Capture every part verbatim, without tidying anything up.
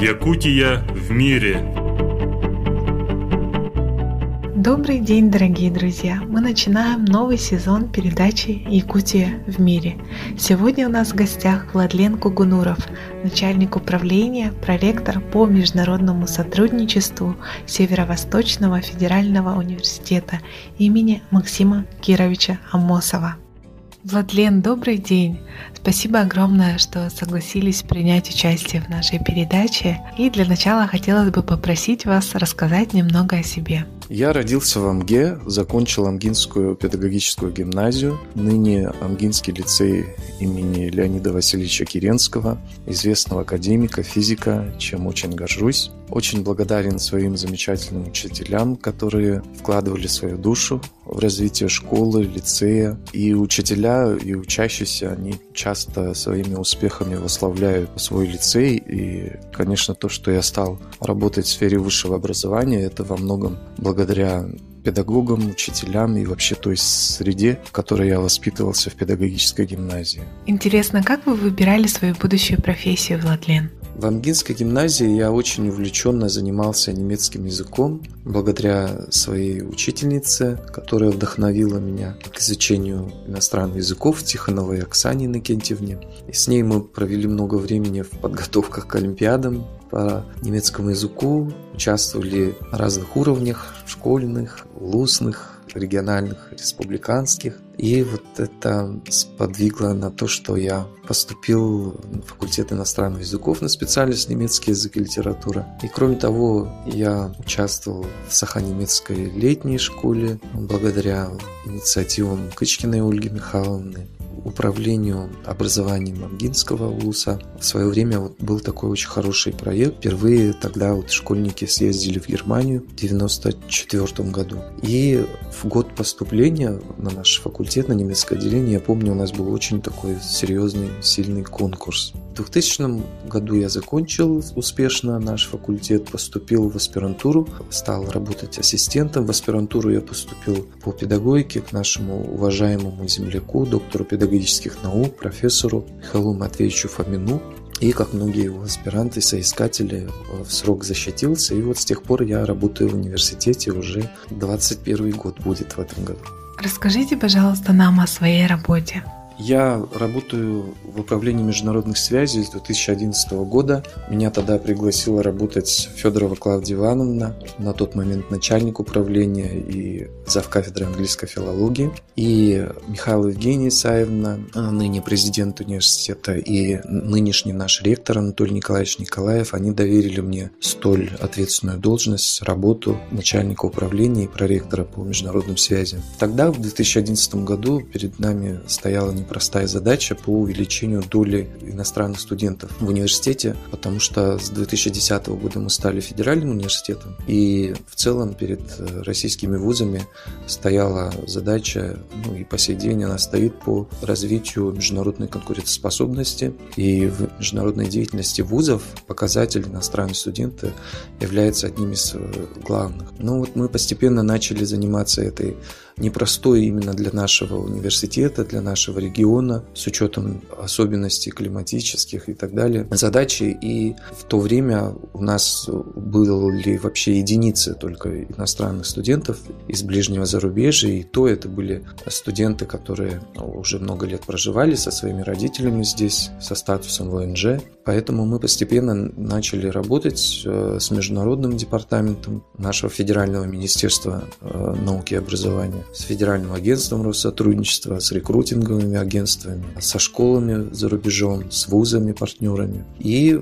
Якутия в мире. Добрый день, дорогие друзья! Мы начинаем новый сезон передачи «Якутия в мире». Сегодня у нас в гостях Владлен Кугунуров, начальник управления, проректор по международному сотрудничеству Северо-Восточного Федерального университета имени Максима Кировича Амосова. Владлен, добрый день! Спасибо огромное, что согласились принять участие в нашей передаче. И для начала хотелось бы попросить вас рассказать немного о себе. Я родился в Амге, закончил Амгинскую педагогическую гимназию, ныне Амгинский лицей имени Леонида Васильевича Киренского, известного академика, физика, чем очень горжусь. Очень благодарен своим замечательным учителям, которые вкладывали свою душу в развитие школы, лицея. И учителя, и учащиеся, они часто своими успехами восславляют свой лицей. И, конечно, то, что я стал работать в сфере высшего образования, это во многом благодаря благодаря педагогам, учителям и вообще той среде, в которой я воспитывался в педагогической гимназии. Интересно, как вы выбирали свою будущую профессию, Владлен? В Амгинской гимназии я очень увлеченно занимался немецким языком благодаря своей учительнице, которая вдохновила меня к изучению иностранных языков, Тихоновой Оксане Иннокентьевне. И с ней мы провели много времени в подготовках к олимпиадам по немецкому языку, участвовали на разных уровнях – школьных, вузных, региональных, республиканских. И вот это сподвигло на то, что я поступил на факультет иностранных языков на специальность немецкий язык и литература. И кроме того, я участвовал в сахо-немецкой летней школе благодаря инициативам Кычкиной Ольги Михайловны, управлению образованием Амгинского вуза. В свое время вот был такой очень хороший проект. Впервые тогда вот школьники съездили в Германию в девяносто четвёртом году. И в год поступления на наш факультет, на немецкое отделение, я помню, у нас был очень такой серьезный, сильный конкурс. В двухтысячном году я закончил успешно наш факультет, поступил в аспирантуру, стал работать ассистентом. В аспирантуру я поступил по педагогике к нашему уважаемому земляку, доктору педагогики, педагогических наук, профессору Михаилу Матвеевичу Фомину. И, как многие его аспиранты, соискатели, в срок защитился. И вот с тех пор я работаю в университете, уже двадцать первый год будет в этом году. Расскажите, пожалуйста, нам о своей работе. Я работаю в управлении международных связей с две тысячи одиннадцатого года. Меня тогда пригласила работать Фёдорова Клавдия Ивановна, на тот момент начальник управления и завкафедры английской филологии, и Михаил Евгеньевич Саевна, ныне президент университета, и нынешний наш ректор Анатолий Николаевич Николаев. Они доверили мне столь ответственную должность, работу начальника управления и проректора по международным связям. Тогда, в две тысячи одиннадцатом году, перед нами стояла не простая задача по увеличению доли иностранных студентов в университете, потому что с две тысячи десятого года мы стали федеральным университетом, и в целом перед российскими вузами стояла задача, ну и по сей день она стоит, по развитию международной конкурентоспособности, и в международной деятельности вузов показатель иностранных студентов является одним из главных. Ну вот мы постепенно начали заниматься этой непростой именно для нашего университета, для нашего региона, с учетом особенностей климатических и так далее, задачи. И в то время у нас были вообще единицы только иностранных студентов из ближнего зарубежья, и то это были студенты, которые уже много лет проживали со своими родителями здесь, со статусом ВНЖ. Поэтому мы постепенно начали работать с международным департаментом нашего федерального министерства науки и образования, с федеральным агентством Россотрудничества, с рекрутинговыми агентствами, со школами за рубежом, с вузами-партнерами. И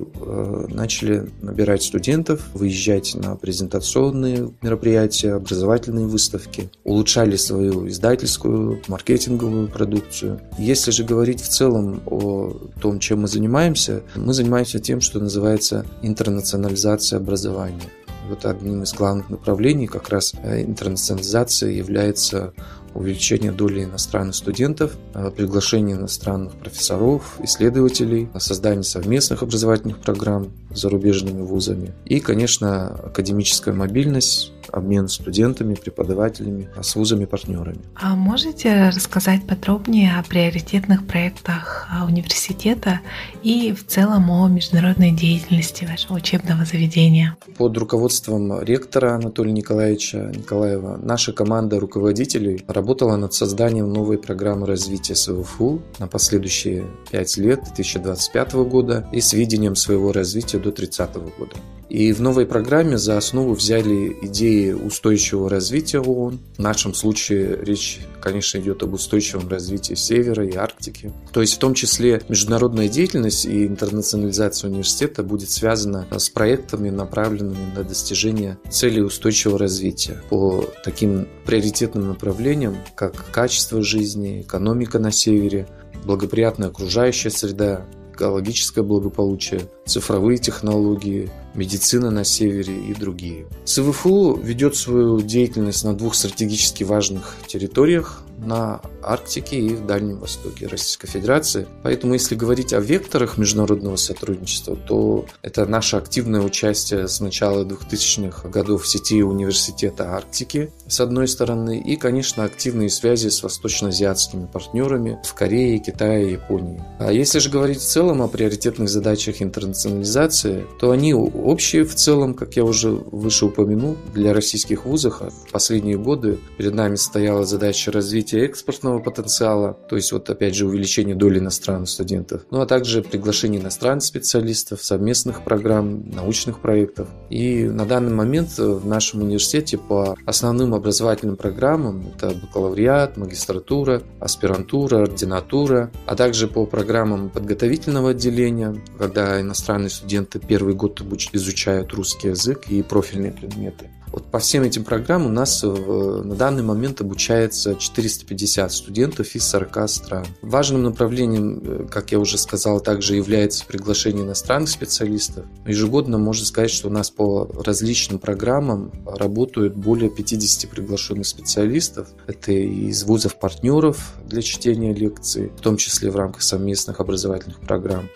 начали набирать студентов, выезжать на презентационные мероприятия, образовательные выставки, улучшали свою издательскую, маркетинговую продукцию. Если же говорить в целом о том, чем мы занимаемся, мы Мы занимаемся тем, что называется интернационализация образования. Вот одним из главных направлений как раз интернационализация является увеличение доли иностранных студентов, приглашение иностранных профессоров, исследователей, создание совместных образовательных программ с зарубежными вузами и, конечно, академическая мобильность, обмен студентами, преподавателями, с вузами-партнерами. А можете рассказать подробнее о приоритетных проектах университета и в целом о международной деятельности вашего учебного заведения? Под руководством ректора Анатолия Николаевича Николаева наша команда руководителей работала над созданием новой программы развития СВФУ на последующие пять лет, две тысячи двадцать пятого года, и с видением своего развития до тридцатого года. И в новой программе за основу взяли идеи устойчивого развития ООН. В нашем случае речь, конечно, идет об устойчивом развитии Севера и Арктики. То есть в том числе международная деятельность и интернационализация университета будет связана с проектами, направленными на достижение целей устойчивого развития по таким приоритетным направлениям, как качество жизни, экономика на Севере, благоприятная окружающая среда, экологическое благополучие, цифровые технологии, медицина на севере и другие. СВФУ ведет свою деятельность на двух стратегически важных территориях – на Арктике и в Дальнем Востоке Российской Федерации. Поэтому, если говорить о векторах международного сотрудничества, то это наше активное участие с начала двухтысячных годов в сети Университета Арктики, с одной стороны, и, конечно, активные связи с восточноазиатскими партнерами в Корее, Китае, Японии. А если же говорить в целом о приоритетных задачах интернационализации, то они общие в целом, как я уже выше упомянул, для российских вузов. В последние годы перед нами стояла задача развития экспортного потенциала, то есть вот опять же увеличение доли иностранных студентов, ну а также приглашение иностранных специалистов, совместных программ, научных проектов. И на данный момент в нашем университете по основным образовательным программам это бакалавриат, магистратура, аспирантура, ординатура, а также по программам подготовительного отделения, когда иностранные студенты первый год изучают русский язык и профильные предметы. Вот по всем этим программам у нас на данный момент обучается четыреста пятьдесят студентов из сорока стран. Важным направлением, как я уже сказал, также является приглашение иностранных специалистов. Ежегодно можно сказать, что у нас по различным программам работают более пятидесяти приглашенных специалистов. Это из вузов-партнеров для чтения лекций, в том числе в рамках совместных образовательных программ,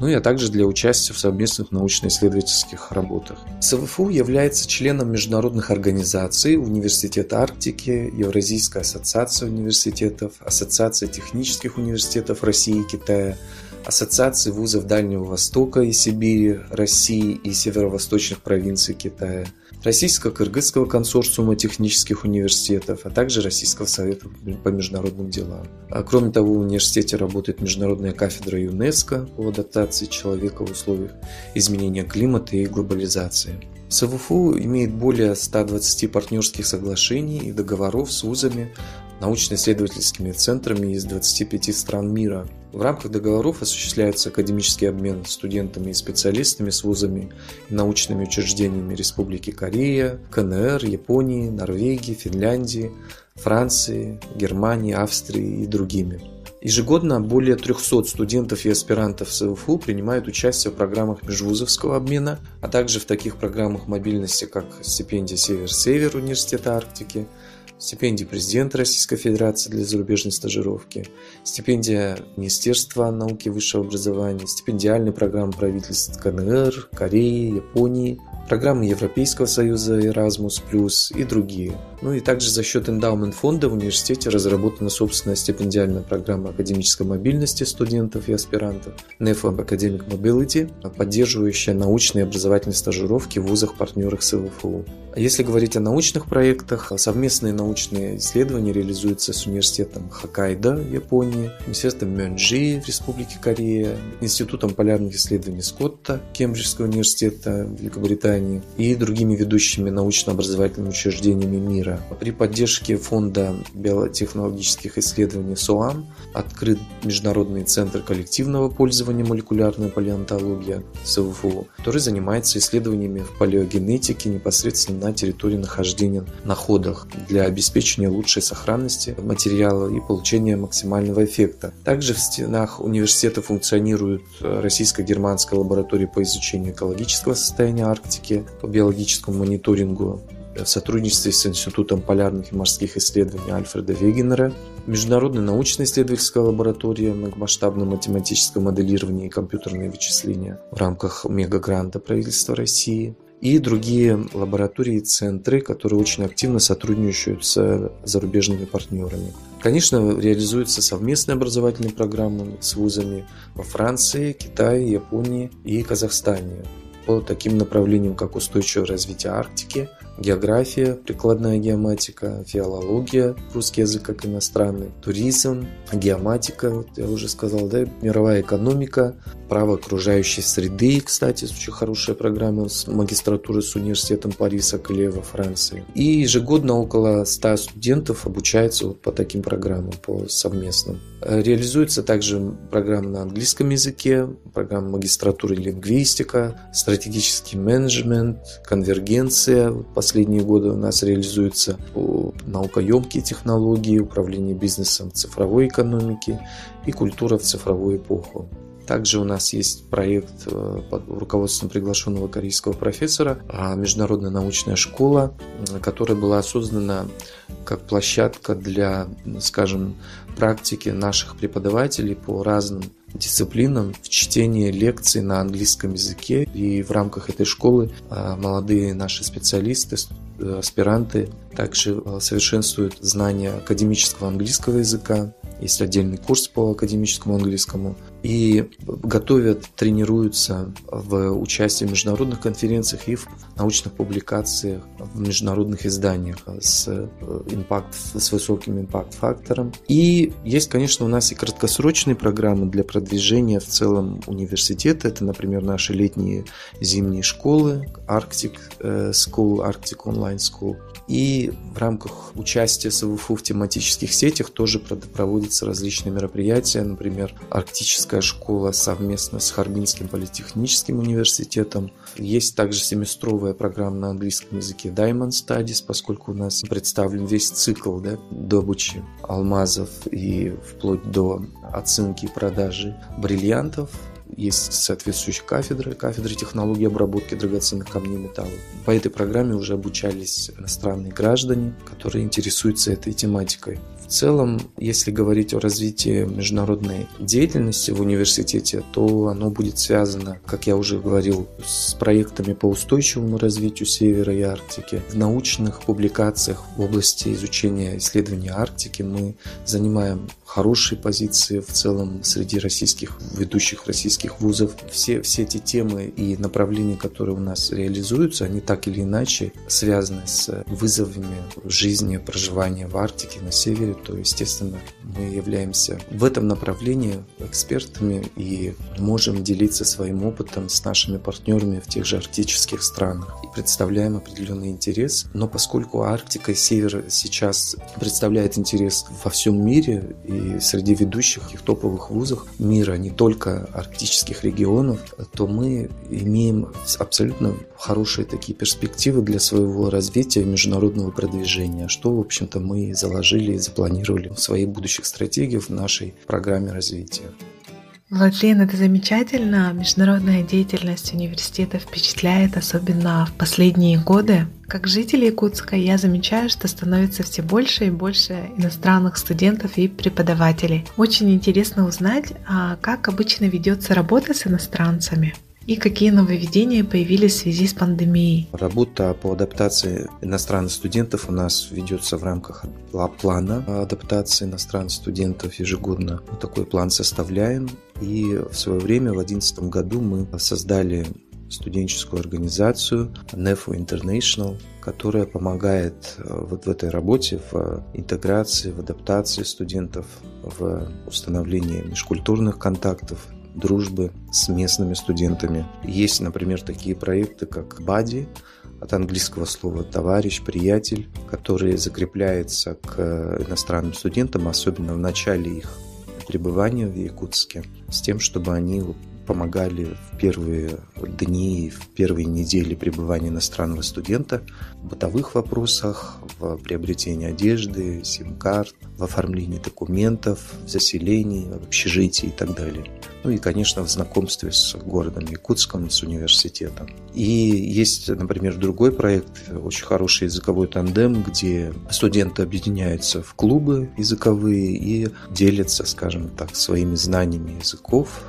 ну и а также для участия в совместных научно-исследовательских работах. СВФУ является членом международных Международных организаций Университета Арктики, Евразийская ассоциация университетов, Ассоциация технических университетов России и Китая, Ассоциации вузов Дальнего Востока и Сибири, России и северо-восточных провинций Китая, Российско-Кыргызского консорциума технических университетов, а также Российского совета по международным делам. А кроме того, в университете работает международная кафедра ЮНЕСКО по адаптации человека в условиях изменения климата и глобализации. СВФУ имеет более ста двадцати партнерских соглашений и договоров с вузами, научно-исследовательскими центрами из двадцати пяти стран мира. В рамках договоров осуществляется академический обмен студентами и специалистами с вузами и научными учреждениями Республики Корея, КНР, Японии, Норвегии, Финляндии, Франции, Германии, Австрии и другими. Ежегодно более трёхсот студентов и аспирантов СВФУ принимают участие в программах межвузовского обмена, а также в таких программах мобильности, как стипендия «Север-Север» Университета Арктики, стипендия президента Российской Федерации для зарубежной стажировки, стипендия Министерства науки и высшего образования, стипендиальные программы правительств КНР, Кореи, Японии, программы Европейского Союза Erasmus+, и другие. Ну и также за счет эндаумент-фонда в университете разработана собственная стипендиальная программа академической мобильности студентов и аспирантов нэфу Academic Mobility, поддерживающая научные и образовательные стажировки в вузах-партнерах СВФУ. Если говорить о научных проектах, совместные научные исследования реализуются с университетом Хоккайдо в Японии, университетом Мёнджи в Республике Корея, Институтом полярных исследований Скотта Кембриджского университета в Великобритании и другими ведущими научно-образовательными учреждениями мира. При поддержке Фонда биотехнологических исследований СОАМ открыт Международный центр коллективного пользования молекулярной палеонтологии СВФУ, который занимается исследованиями в палеогенетике непосредственно на территории нахождения находок для обеспечения лучшей сохранности материала и получения максимального эффекта. Также в стенах университета функционирует российско-германская лаборатория по изучению экологического состояния Арктики, по биологическому мониторингу в сотрудничестве с Институтом полярных и морских исследований Альфреда Вегенера, Международная научно-исследовательская лаборатория многомасштабного математического моделирования и компьютерные вычисления в рамках мегагранта правительства России и другие лаборатории и центры, которые очень активно сотрудничают с зарубежными партнерами. Конечно, реализуются совместные образовательные программы с вузами во Франции, Китае, Японии и Казахстане по таким направлениям, как устойчивое развитие Арктики, география, прикладная геоматика, филология, русский язык как иностранный, туризм, геоматика, я уже сказал, да, мировая экономика, право окружающей среды, кстати, очень хорошая программа с магистратуры с университетом Парижа-Клево, Франции. И ежегодно около ста студентов обучаются вот по таким программам, по совместным. Реализуется также программа на английском языке, программа магистратуры лингвистика, стратегический менеджмент, конвергенция. Последние годы у нас реализуются наукоемкие технологии, управление бизнесом в цифровой экономике и культура в цифровую эпоху. Также у нас есть проект под руководством приглашенного корейского профессора «Международная научная школа», которая была создана как площадка для, скажем, практики наших преподавателей по разным дисциплинам в чтении лекций на английском языке. И в рамках этой школы молодые наши специалисты, аспиранты также совершенствуют знания академического английского языка. Есть отдельный курс по академическому английскому. И готовят, тренируются в участии в международных конференциях и в научных публикациях в международных изданиях с, импакт, с высоким импакт-фактором. И есть, конечно, у нас и краткосрочные программы для продвижения в целом университета. Это, например, наши летние зимние школы, Arctic School, Arctic Online School. И в рамках участия СВФУ в тематических сетях тоже проводятся различные мероприятия, например, арктическая школа совместно с Харбинским политехническим университетом. Есть также семестровая программа на английском языке Diamond Studies, поскольку у нас представлен весь цикл, да, добычи алмазов и вплоть до оценки и продажи бриллиантов. Есть соответствующие кафедры, кафедры технологии обработки драгоценных камней и металлов. По этой программе уже обучались иностранные граждане, которые интересуются этой тематикой. В целом, если говорить о развитии международной деятельности в университете, то оно будет связано, как я уже говорил, с проектами по устойчивому развитию Севера и Арктики. В научных публикациях в области изучения исследований Арктики мы занимаем хорошие позиции в целом среди российских, ведущих российских вузов. Все, все эти темы и направления, которые у нас реализуются, они так или иначе связаны с вызовами жизни, проживания в Арктике, на севере, то, естественно, мы являемся в этом направлении экспертами и можем делиться своим опытом с нашими партнерами в тех же арктических странах. И представляем определенный интерес, но поскольку Арктика и Север сейчас представляет интерес во всем мире и и среди ведущих и в топовых вузах мира, не только арктических регионов, то мы имеем абсолютно хорошие такие перспективы для своего развития и международного продвижения, что, в общем-то, мы и заложили и запланировали в своих будущих стратегиях в нашей программе развития. Владлен, это замечательно. Международная деятельность университета впечатляет, особенно в последние годы. Как житель Якутска я замечаю, что становится все больше и больше иностранных студентов и преподавателей. Очень интересно узнать, как обычно ведется работа с иностранцами. И какие нововведения появились в связи с пандемией? Работа по адаптации иностранных студентов у нас ведется в рамках плана адаптации иностранных студентов ежегодно. Мы такой план составляем. И в свое время, в две тысячи одиннадцатом году, мы создали студенческую организацию эн и эф у International, которая помогает вот в этой работе, в интеграции, в адаптации студентов, в установлении межкультурных контактов, дружбы с местными студентами. Есть, например, такие проекты, как «Бадди», от английского слова «товарищ», «приятель», который закрепляется к иностранным студентам, особенно в начале их пребывания в Якутске, с тем, чтобы они помогали в первые дни и в первые недели пребывания иностранного студента в бытовых вопросах, в приобретении одежды, сим-карт, в оформлении документов, в заселении, в общежитии и так далее. Ну и, конечно, в знакомстве с городом Якутском, с университетом. И есть, например, другой проект, очень хороший языковой тандем, где студенты объединяются в клубы языковые и делятся, скажем так, своими знаниями языков,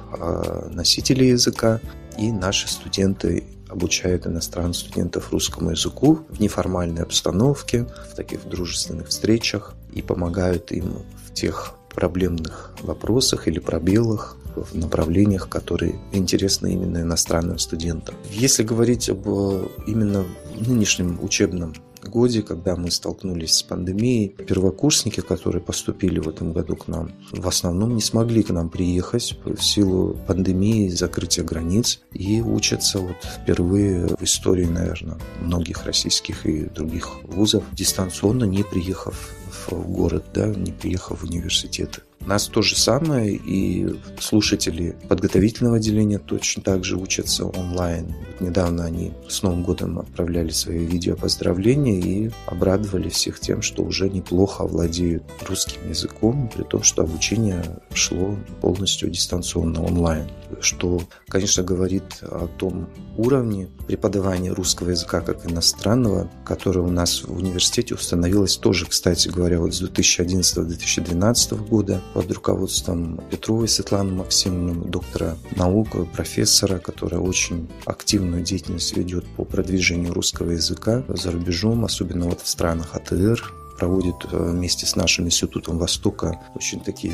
носители языка. И наши студенты обучают иностранных студентов русскому языку в неформальной обстановке, в таких дружественных встречах и помогают им в тех проблемных вопросах или пробелах, в направлениях, которые интересны именно иностранным студентам. Если говорить об именно нынешнем учебном годе, когда мы столкнулись с пандемией, первокурсники, которые поступили в этом году к нам, в основном не смогли к нам приехать в силу пандемии, закрытия границ, и учатся вот впервые в истории, наверное, многих российских и других вузов, дистанционно, не приехав в город, да, не приехав в университеты. У нас то же самое, и слушатели подготовительного отделения точно так же учатся онлайн. Вот недавно они с Новым годом отправляли свои видео поздравления и обрадовали всех тем, что уже неплохо владеют русским языком, при том, что обучение шло полностью дистанционно онлайн. Что, конечно, говорит о том уровне преподавания русского языка как иностранного, которое у нас в университете установилось тоже, кстати говоря, вот с две тысячи одиннадцатого - две тысячи двенадцатого года, под руководством Петровой Светланы Максимовны, доктора наук, профессора, которая очень активную деятельность ведет по продвижению русского языка за рубежом, особенно вот в странах АТР, проводит вместе с нашим Институтом Востока очень такие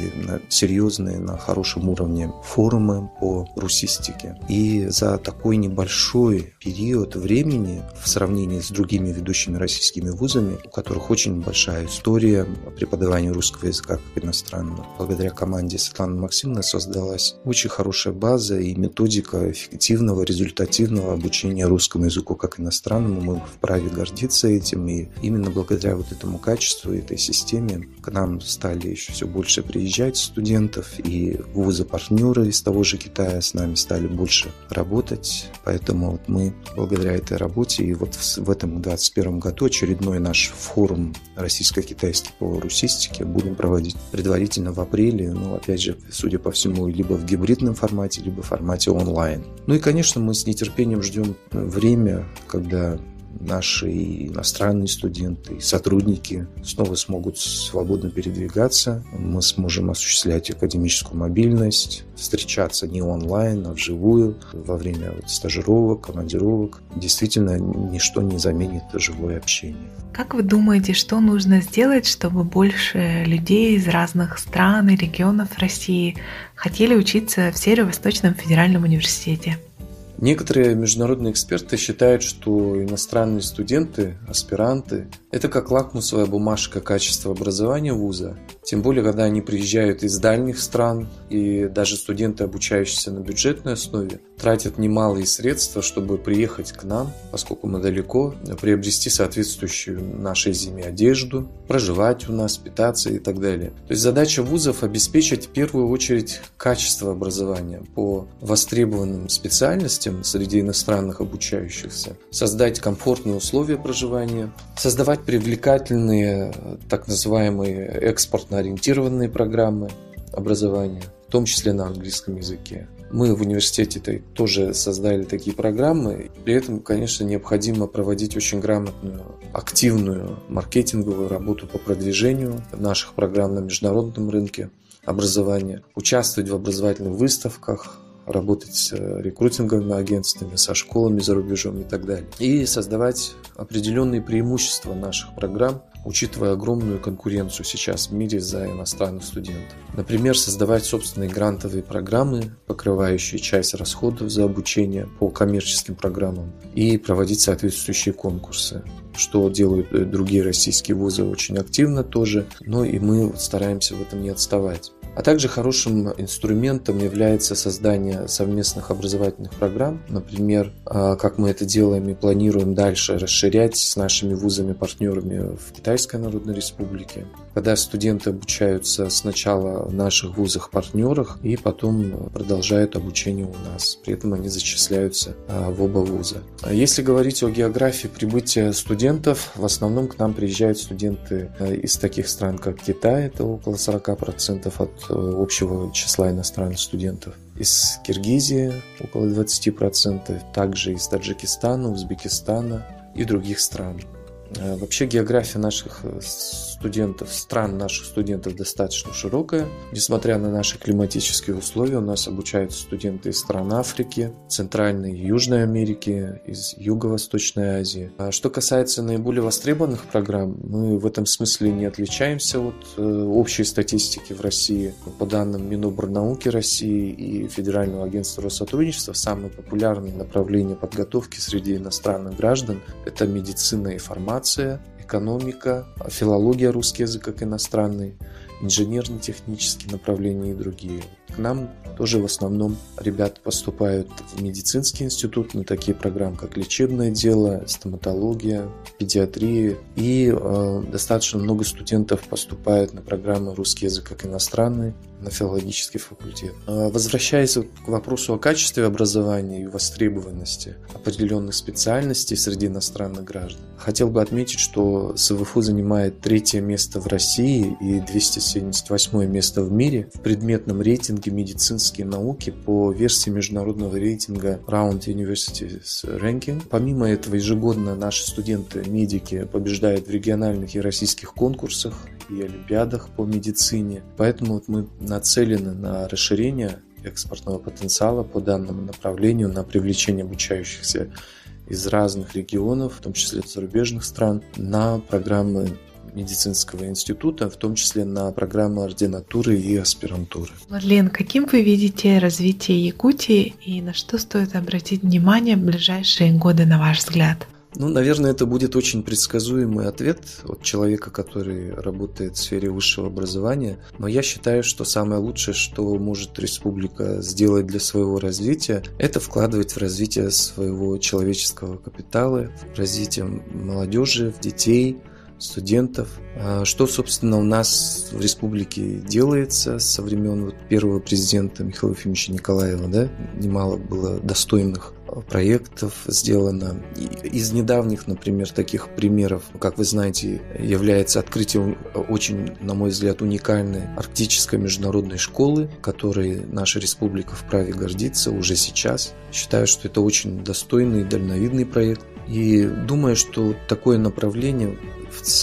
серьезные, на хорошем уровне форумы по русистике. И за такой небольшой период времени, в сравнении с другими ведущими российскими вузами, у которых очень большая история преподавания русского языка как иностранного, благодаря команде Светланы Максимовны создалась очень хорошая база и методика эффективного, результативного обучения русскому языку как иностранному. Мы вправе гордиться этим, и именно благодаря вот этому качеству, качеству этой системе к нам стали еще все больше приезжать студентов, и вузы-партнеры из того же Китая с нами стали больше работать, поэтому вот мы благодаря этой работе, и вот в этом двадцать первом году очередной наш форум российско-китайский по русистике будем проводить предварительно в апреле, ну опять же, судя по всему, либо в гибридном формате, либо в формате онлайн. Ну и, конечно, мы с нетерпением ждем время, когда наши иностранные студенты, сотрудники снова смогут свободно передвигаться. Мы сможем осуществлять академическую мобильность, встречаться не онлайн, а вживую во время стажировок, командировок. Действительно, ничто не заменит живое общение. Как вы думаете, что нужно сделать, чтобы больше людей из разных стран и регионов России хотели учиться в Северо-Восточном федеральном университете? Некоторые международные эксперты считают, что иностранные студенты, аспиранты – это как лакмусовая бумажка качества образования вуза, тем более, когда они приезжают из дальних стран, и даже студенты, обучающиеся на бюджетной основе, тратят немалые средства, чтобы приехать к нам, поскольку мы далеко, приобрести соответствующую нашей зиме одежду, проживать у нас, питаться и так далее. То есть задача вузов – обеспечить в первую очередь качество образования по востребованным специальностям среди иностранных обучающихся, создать комфортные условия проживания, создавать привлекательные так называемые экспортно-ориентированные программы образования, в том числе на английском языке. Мы в университете тоже создали такие программы. При этом, конечно, необходимо проводить очень грамотную, активную маркетинговую работу по продвижению наших программ на международном рынке образования, участвовать в образовательных выставках, работать с рекрутинговыми агентствами, со школами за рубежом и так далее. И создавать определенные преимущества наших программ, учитывая огромную конкуренцию сейчас в мире за иностранных студентов. Например, создавать собственные грантовые программы, покрывающие часть расходов за обучение по коммерческим программам, и проводить соответствующие конкурсы, что делают другие российские вузы очень активно тоже, но и мы стараемся в этом не отставать. А также хорошим инструментом является создание совместных образовательных программ. Например, как мы это делаем и планируем дальше расширять с нашими вузами-партнерами в Китайской Народной Республике. Когда студенты обучаются сначала в наших вузах-партнерах и потом продолжают обучение у нас. При этом они зачисляются в оба вуза. Если говорить о географии прибытия студентов, в основном к нам приезжают студенты из таких стран, как Китай, это около сорок процентов от общего числа иностранных студентов. Из Киргизии около двадцати процентов, также из Таджикистана, Узбекистана и других стран. Вообще география наших студентов, стран наших студентов достаточно широкая. Несмотря на наши климатические условия, у нас обучаются студенты из стран Африки, Центральной и Южной Америки, из Юго-Восточной Азии. А что касается наиболее востребованных программ, мы в этом смысле не отличаемся от общей статистики в России. По данным Миноборнауки России и Федерального агентства Россотрудничества, самые популярные направления подготовки среди иностранных граждан – это медицина и фармация, экономика, филология, русский язык как иностранный, инженерно-технические направления и другие. К нам тоже в основном ребят поступают в медицинский институт на такие программы, как лечебное дело, стоматология, педиатрия. И э, достаточно много студентов поступает на программы русский язык как иностранный, на филологический факультет. Э, возвращаясь к вопросу о качестве образования и востребованности определенных специальностей среди иностранных граждан, хотел бы отметить, что СВФУ занимает третье место в России и двести семьдесят восьмое место в мире в предметном рейтинге медицинские науки по версии международного рейтинга Round Universities Ranking. Помимо этого, ежегодно наши студенты-медики побеждают в региональных и российских конкурсах и олимпиадах по медицине. Поэтому вот мы нацелены на расширение экспортного потенциала по данному направлению, на привлечение обучающихся из разных регионов, в том числе зарубежных стран, на программы медицинского института, в том числе на программы ординатуры и аспирантуры. Владлен, каким вы видите развитие Якутии и на что стоит обратить внимание в ближайшие годы, на ваш взгляд? Ну, наверное, это будет очень предсказуемый ответ от человека, который работает в сфере высшего образования. Но я считаю, что самое лучшее, что может республика сделать для своего развития, это вкладывать в развитие своего человеческого капитала, в развитие молодежи, в детей, студентов. Что, собственно, у нас в республике делается со времен вот первого президента Михаила Ефимовича Николаева, да? Немало было достойных проектов сделано. Из недавних, например, таких примеров, как вы знаете, является открытие очень, на мой взгляд, уникальной арктической международной школы, которой наша республика вправе гордиться уже сейчас. Считаю, что это очень достойный и дальновидный проект. И думаю, что такое направление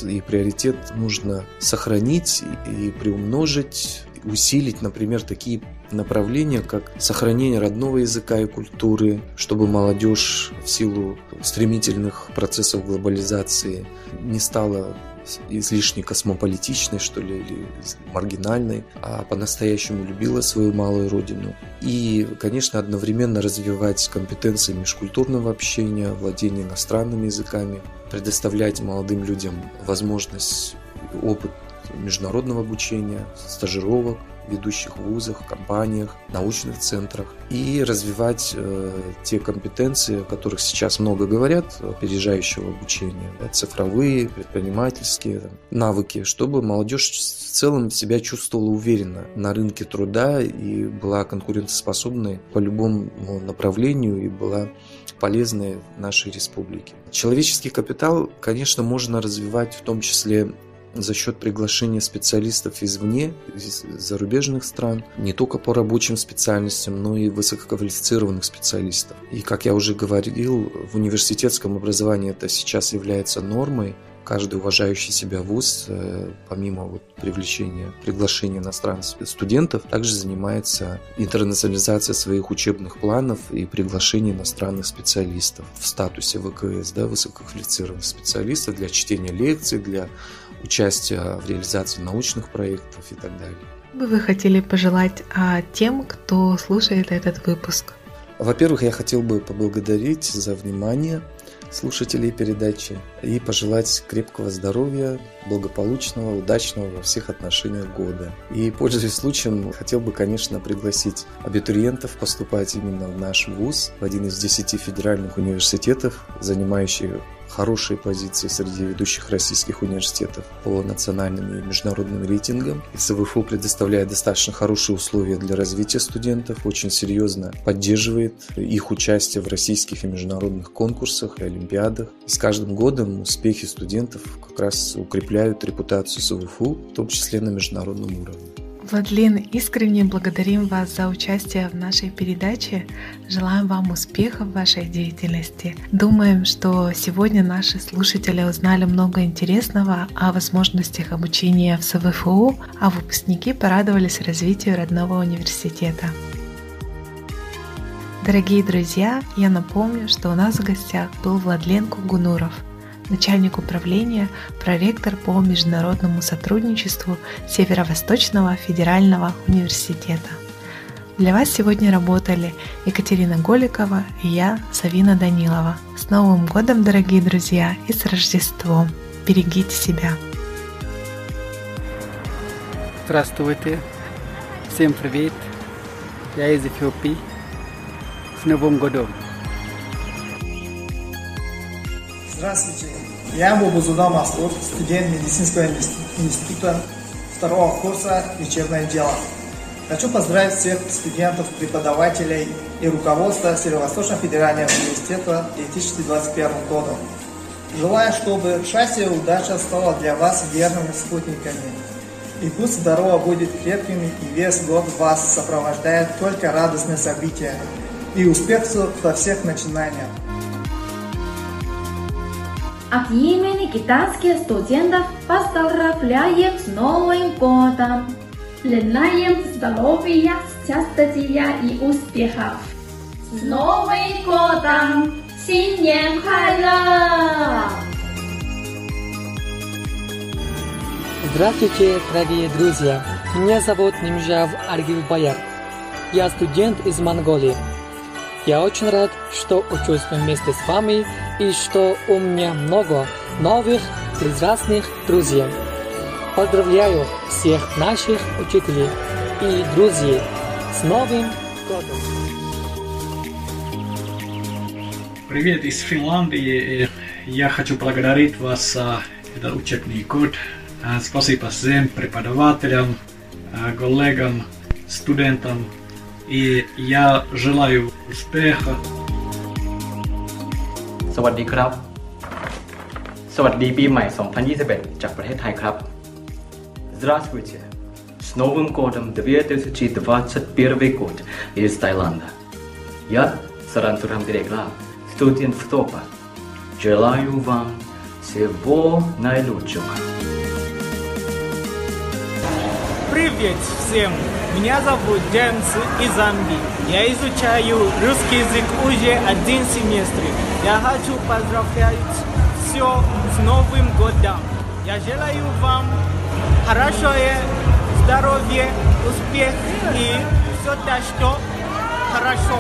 и приоритет нужно сохранить и приумножить, усилить, например, такие направления, как сохранение родного языка и культуры, чтобы молодежь в силу стремительных процессов глобализации не стала излишне космополитичной, что ли, или маргинальной, а по-настоящему любила свою малую родину. И, конечно, одновременно развивать компетенции межкультурного общения, владение иностранными языками, предоставлять молодым людям возможность, опыт международного обучения, стажировок в ведущих вузах, компаниях, научных центрах и развивать э, те компетенции, о которых сейчас много говорят, опережающего обучения, да, цифровые, предпринимательские там, навыки, чтобы молодежь в целом себя чувствовала уверенно на рынке труда и была конкурентоспособной по любому направлению и была полезной нашей республике. Человеческий капитал, конечно, можно развивать в том числе за счет приглашения специалистов извне, из зарубежных стран, не только по рабочим специальностям, но и высококвалифицированных специалистов. И, как я уже говорил, в университетском образовании это сейчас является нормой. Каждый уважающий себя вуз, помимо вот привлечения, приглашения иностранных студентов, также занимается интернационализацией своих учебных планов и приглашением иностранных специалистов в статусе ВКС, да, высококвалифицированных специалистов для чтения лекций, для участия в реализации научных проектов и так далее. Что бы вы хотели пожелать тем, кто слушает этот выпуск? Во-первых, я хотел бы поблагодарить за внимание слушателей передачи и пожелать крепкого здоровья, благополучного, удачного во всех отношениях года. И, пользуясь случаем, хотел бы, конечно, пригласить абитуриентов поступать именно в наш вуз, в один из десяти федеральных университетов, занимающих хорошие позиции среди ведущих российских университетов по национальным и международным рейтингам. СВФУ предоставляет достаточно хорошие условия для развития студентов, очень серьезно поддерживает их участие в российских и международных конкурсах и олимпиадах. И с каждым годом успехи студентов как раз укрепляют репутацию СВФУ, в том числе на международном уровне. Владлен, искренне благодарим вас за участие в нашей передаче. Желаем вам успехов в вашей деятельности. Думаем, что сегодня наши слушатели узнали много интересного о возможностях обучения в СВФУ, а выпускники порадовались развитию родного университета. Дорогие друзья, я напомню, что у нас в гостях был Владлен Кугунуров, начальник управления, проректор по международному сотрудничеству Северо-Восточного Федерального университета. Для вас сегодня работали Екатерина Голикова и я, Савина Данилова. С Новым годом, дорогие друзья, и с Рождеством! Берегите себя! Здравствуйте! Всем привет! Я из Эфиопии. С Новым годом! Здравствуйте, я Бобозудам Асту, студент медицинского института второго курса «Лечебное дело». Хочу поздравить всех студентов, преподавателей и руководства Северо-Восточного Федерального университета две тысячи двадцать первого года. Желаю, чтобы счастье и удача стало для вас верными спутниками. И пусть здоровье будет крепкими, и весь год вас сопровождает только радостные события и успех во всех начинаниях. От имени китайских студентов поздравляем с Новым годом! Желаем здоровья, счастья и успехов! С Новым годом! Синьян Хайла! Здравствуйте, дорогие друзья! Меня зовут Нимжав Аргилбаяр. Я студент из Монголии. Я очень рад, что учусь вместе с вами и что у меня много новых прекрасных друзей. Поздравляю всех наших учителей и друзей с Новым годом! Привет из Финляндии! Я хочу благодарить вас за этот учебный год. Спасибо всем преподавателям, коллегам, студентам. И я желаю успеха. สวัสดีครับสวัสดีปีใหม่две тысячи двадцать одинจากประเทศไทยครับ Здравствуйте с Новым годом две тысячи двадцать первый год из Таиланда Я Сарантурам Дирекла студент ФТОПа Желаю вам всего наилучшего Привет всем! Меня зовут Джеймс из Замбии. Я изучаю русский язык уже один семестр. Я хочу поздравить всех с Новым годом. Я желаю вам хорошего здоровья, успеха и все то, что хорошо.